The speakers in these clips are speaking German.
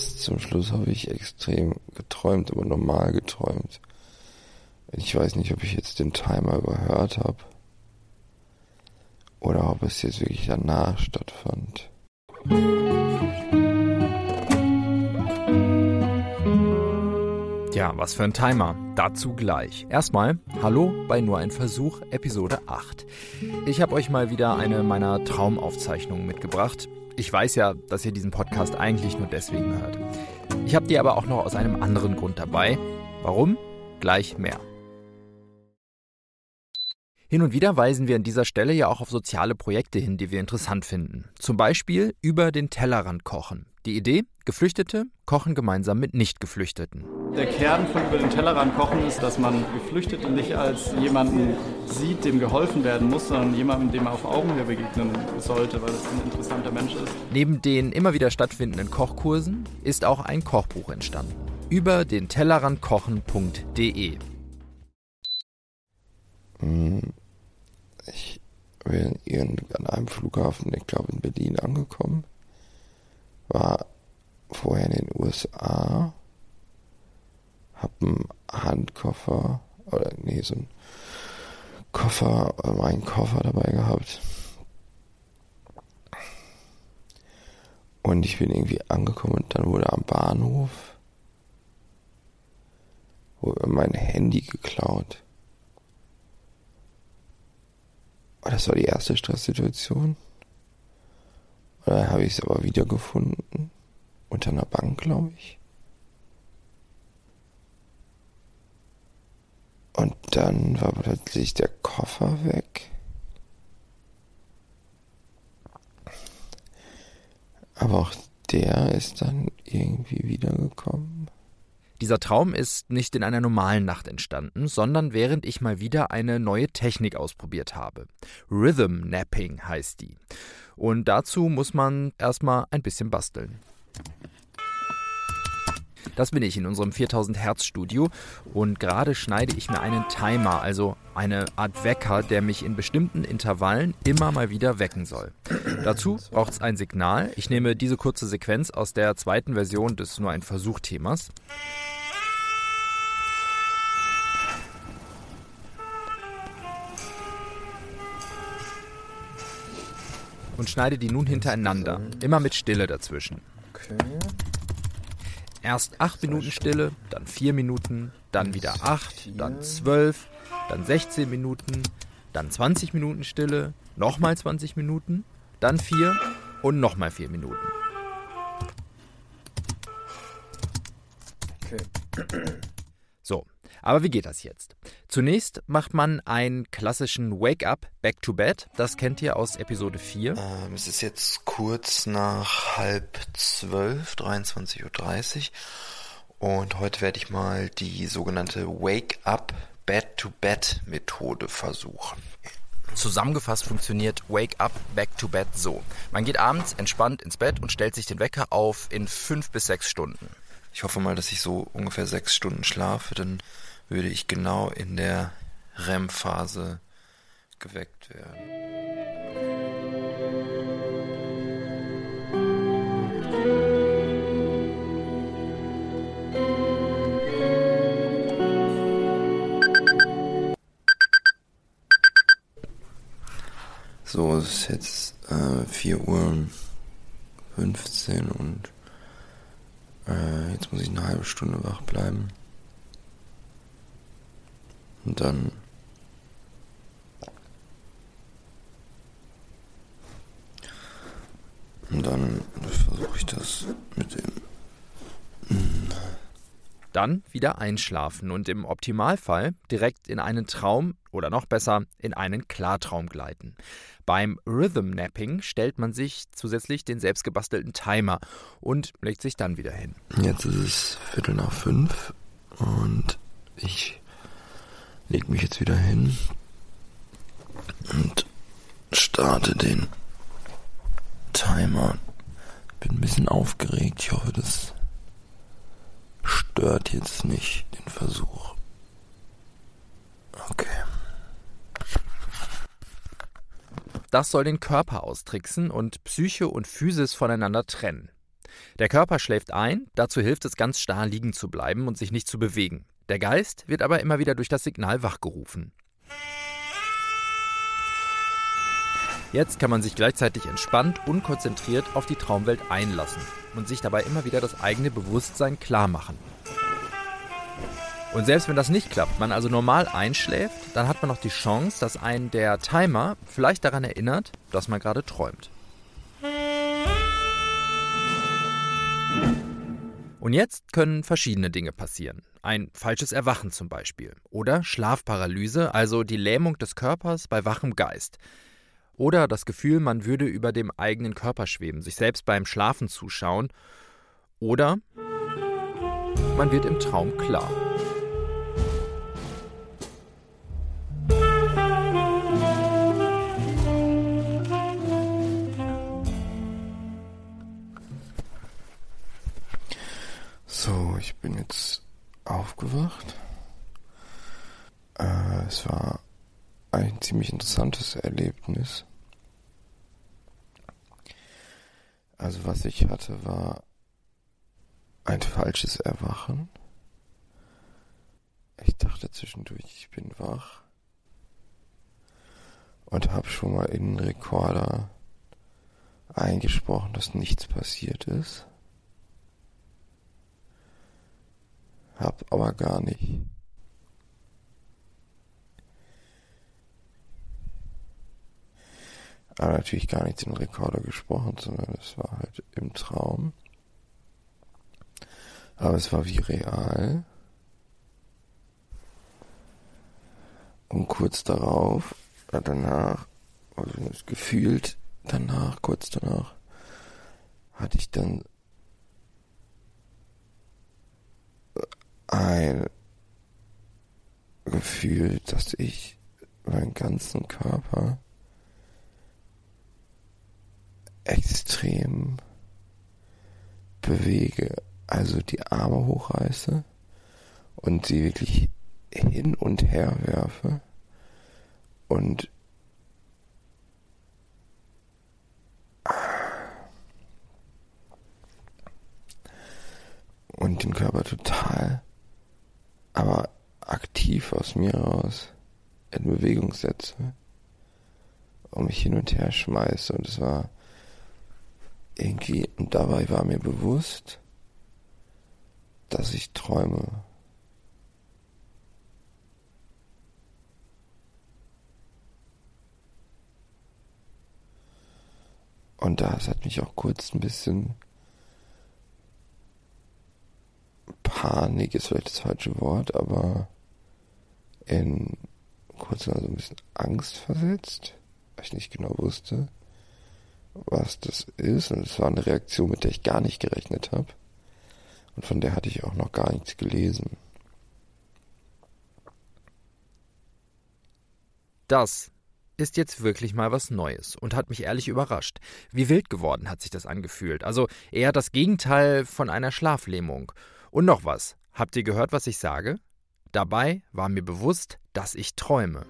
Jetzt zum Schluss habe ich extrem geträumt, aber normal geträumt. Ich weiß nicht, ob ich jetzt den Timer überhört habe oder ob es jetzt wirklich danach stattfand. Ja, was für ein Timer. Dazu gleich. Erstmal, hallo bei Nur ein Versuch, Episode 8. Ich habe euch mal wieder eine meiner Traumaufzeichnungen mitgebracht. Ich weiß ja, dass ihr diesen Podcast eigentlich nur deswegen hört. Ich habe die aber auch noch aus einem anderen Grund dabei. Warum? Gleich mehr. Hin und wieder weisen wir an dieser Stelle ja auch auf soziale Projekte hin, die wir interessant finden. Zum Beispiel über den Tellerrand kochen. Die Idee, Geflüchtete kochen gemeinsam mit Nicht-Geflüchteten. Der Kern von über den Tellerrand kochen ist, dass man Geflüchtete nicht als jemanden sieht, dem geholfen werden muss, sondern jemandem, dem man auf Augenhöhe begegnen sollte, weil es ein interessanter Mensch ist. Neben den immer wieder stattfindenden Kochkursen ist auch ein Kochbuch entstanden. Über den Tellerrand kochen.de. Ich bin an einem Flughafen, ich glaube in Berlin, angekommen. War vorher in den USA, hab einen Handkoffer, so einen Koffer, meinen Koffer dabei gehabt. Und ich bin irgendwie angekommen und dann wurde am Bahnhof mein Handy geklaut. Und das war die erste Stresssituation. Und dann habe ich es aber wiedergefunden. Unter einer Bank, glaube ich. Und dann war plötzlich der Koffer weg. Aber auch der ist dann irgendwie wiedergekommen. Dieser Traum ist nicht in einer normalen Nacht entstanden, sondern während ich mal wieder eine neue Technik ausprobiert habe. Rhythm-Napping heißt die. Und dazu muss man erstmal ein bisschen basteln. Das bin ich in unserem 4000 Hertz Studio und gerade schneide ich mir einen Timer, also eine Art Wecker, der mich in bestimmten Intervallen immer mal wieder wecken soll. Dazu braucht es ein Signal. Ich nehme diese kurze Sequenz aus der zweiten Version des Nur ein Versuch Themas. Und schneide die nun hintereinander, immer mit Stille dazwischen. Okay. Erst 8 Minuten Stille, dann 4 Minuten, dann wieder 8, dann 12, dann 16 Minuten, dann 20 Minuten Stille, nochmal 20 Minuten, dann 4 und nochmal 4 Minuten. Okay. So, aber wie geht das jetzt? Zunächst macht man einen klassischen Wake-up-Back-to-Bed. Das kennt ihr aus Episode 4. Es ist jetzt kurz nach 11:30, 23:30 Uhr. Und heute werde ich mal die sogenannte Wake-up-Back-to-Bed-Methode versuchen. Zusammengefasst funktioniert Wake-up-Back-to-Bed so. Man geht abends entspannt ins Bett und stellt sich den Wecker auf in 5 bis 6 Stunden. Ich hoffe mal, dass ich so ungefähr 6 Stunden schlafe, dann würde ich genau in der REM-Phase geweckt werden. So, es ist jetzt 4:15 Uhr und jetzt muss ich eine halbe Stunde wach bleiben. Und dann versuche ich das mit dem. Dann wieder einschlafen und im Optimalfall direkt in einen Traum oder noch besser in einen Klartraum gleiten. Beim Rhythm-Napping stellt man sich zusätzlich den selbstgebastelten Timer und legt sich dann wieder hin. Jetzt ist es 17:15 und ich lege mich jetzt wieder hin und starte den Timer. Bin ein bisschen aufgeregt, ich hoffe, das stört jetzt nicht den Versuch. Okay. Das soll den Körper austricksen und Psyche und Physis voneinander trennen. Der Körper schläft ein, dazu hilft es, ganz starr liegen zu bleiben und sich nicht zu bewegen. Der Geist wird aber immer wieder durch das Signal wachgerufen. Jetzt kann man sich gleichzeitig entspannt und konzentriert auf die Traumwelt einlassen und sich dabei immer wieder das eigene Bewusstsein klar machen. Und selbst wenn das nicht klappt, man also normal einschläft, dann hat man noch die Chance, dass einen der Timer vielleicht daran erinnert, dass man gerade träumt. Und jetzt können verschiedene Dinge passieren. Ein falsches Erwachen zum Beispiel. Oder Schlafparalyse, also die Lähmung des Körpers bei wachem Geist. Oder das Gefühl, man würde über dem eigenen Körper schweben, sich selbst beim Schlafen zuschauen. Oder man wird im Traum klar. So, ich bin jetzt aufgewacht. Es war ein ziemlich interessantes Erlebnis. Also was ich hatte, war ein falsches Erwachen. Ich dachte zwischendurch, ich bin wach und habe schon mal in den Rekorder eingesprochen, dass nichts passiert ist. Hab aber gar nicht. Aber natürlich gar nichts in den Rekorder gesprochen, sondern es war halt im Traum. Aber es war wie real. Und kurz darauf, danach, also gefühlt danach, kurz danach, hatte ich dann ein Gefühl, dass ich meinen ganzen Körper extrem bewege, also die Arme hochreiße und sie wirklich hin und her werfe und den Körper total, aber aktiv aus mir raus in Bewegung setze und mich hin und her schmeiße und es war irgendwie, und dabei war mir bewusst, dass ich träume. Und das hat mich auch kurz ein bisschen Panik, ist vielleicht das falsche Wort, aber in kurz mal so ein bisschen Angst versetzt, weil ich nicht genau wusste, was das ist, und es war eine Reaktion, mit der ich gar nicht gerechnet habe und von der hatte ich auch noch gar nichts gelesen. Das ist jetzt wirklich mal was Neues und hat mich ehrlich überrascht. Wie wild geworden hat sich das angefühlt, also eher das Gegenteil von einer Schlaflähmung. Und noch was, habt ihr gehört, was ich sage? Dabei war mir bewusst, dass ich träume.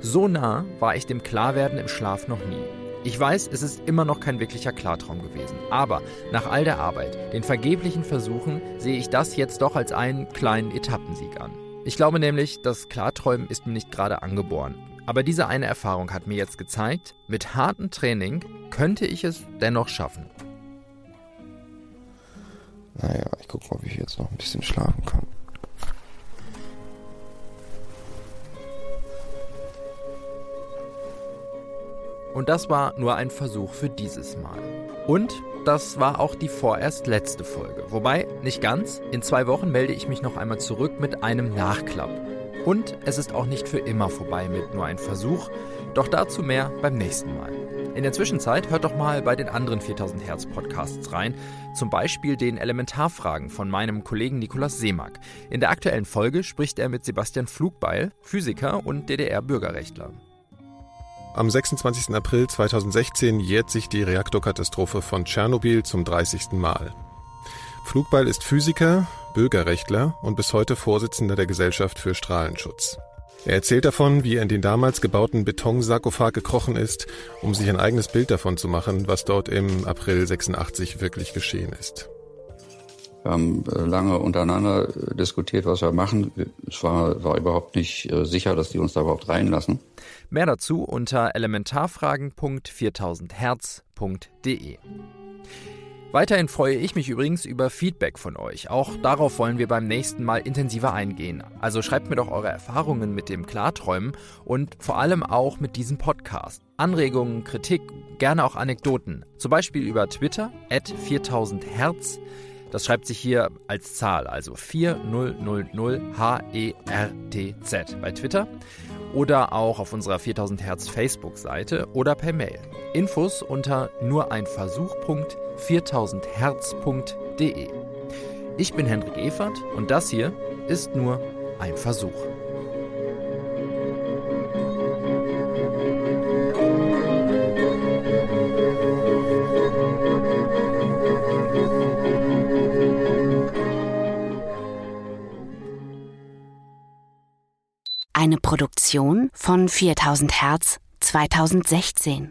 So nah war ich dem Klarwerden im Schlaf noch nie. Ich weiß, es ist immer noch kein wirklicher Klartraum gewesen, aber nach all der Arbeit, den vergeblichen Versuchen, sehe ich das jetzt doch als einen kleinen Etappensieg an. Ich glaube nämlich, das Klarträumen ist mir nicht gerade angeboren. Aber diese eine Erfahrung hat mir jetzt gezeigt, mit hartem Training könnte ich es dennoch schaffen. Naja, ich gucke mal, ob ich jetzt noch ein bisschen schlafen kann. Und das war nur ein Versuch für dieses Mal. Und das war auch die vorerst letzte Folge. Wobei, nicht ganz, in 2 Wochen melde ich mich noch einmal zurück mit einem Nachklapp. Und es ist auch nicht für immer vorbei mit nur ein Versuch, doch dazu mehr beim nächsten Mal. In der Zwischenzeit hört doch mal bei den anderen 4000 Hertz Podcasts rein, zum Beispiel den Elementarfragen von meinem Kollegen Nikolas Seemack. In der aktuellen Folge spricht er mit Sebastian Pflugbeil, Physiker und DDR-Bürgerrechtler. Am 26. April 2016 jährt sich die Reaktorkatastrophe von Tschernobyl zum 30. Mal. Pflugbeil ist Physiker, Bürgerrechtler und bis heute Vorsitzender der Gesellschaft für Strahlenschutz. Er erzählt davon, wie er in den damals gebauten Betonsarkophag gekrochen ist, um sich ein eigenes Bild davon zu machen, was dort im April 86 wirklich geschehen ist. Wir haben lange untereinander diskutiert, was wir machen. Es war überhaupt nicht sicher, dass die uns da überhaupt reinlassen. Mehr dazu unter elementarfragen.4000herz.de. Weiterhin freue ich mich übrigens über Feedback von euch. Auch darauf wollen wir beim nächsten Mal intensiver eingehen. Also schreibt mir doch eure Erfahrungen mit dem Klarträumen und vor allem auch mit diesem Podcast. Anregungen, Kritik, gerne auch Anekdoten. Zum Beispiel über Twitter @4000herz. Das schreibt sich hier als Zahl, also 4000HERTZ bei Twitter. Oder auch auf unserer 4000 Hertz Facebook-Seite oder per Mail. Infos unter nureinversuch.4000herz.de. Ich bin Hendrik Efert und das hier ist nur ein Versuch. Eine Produktion von 4000 Hertz 2016.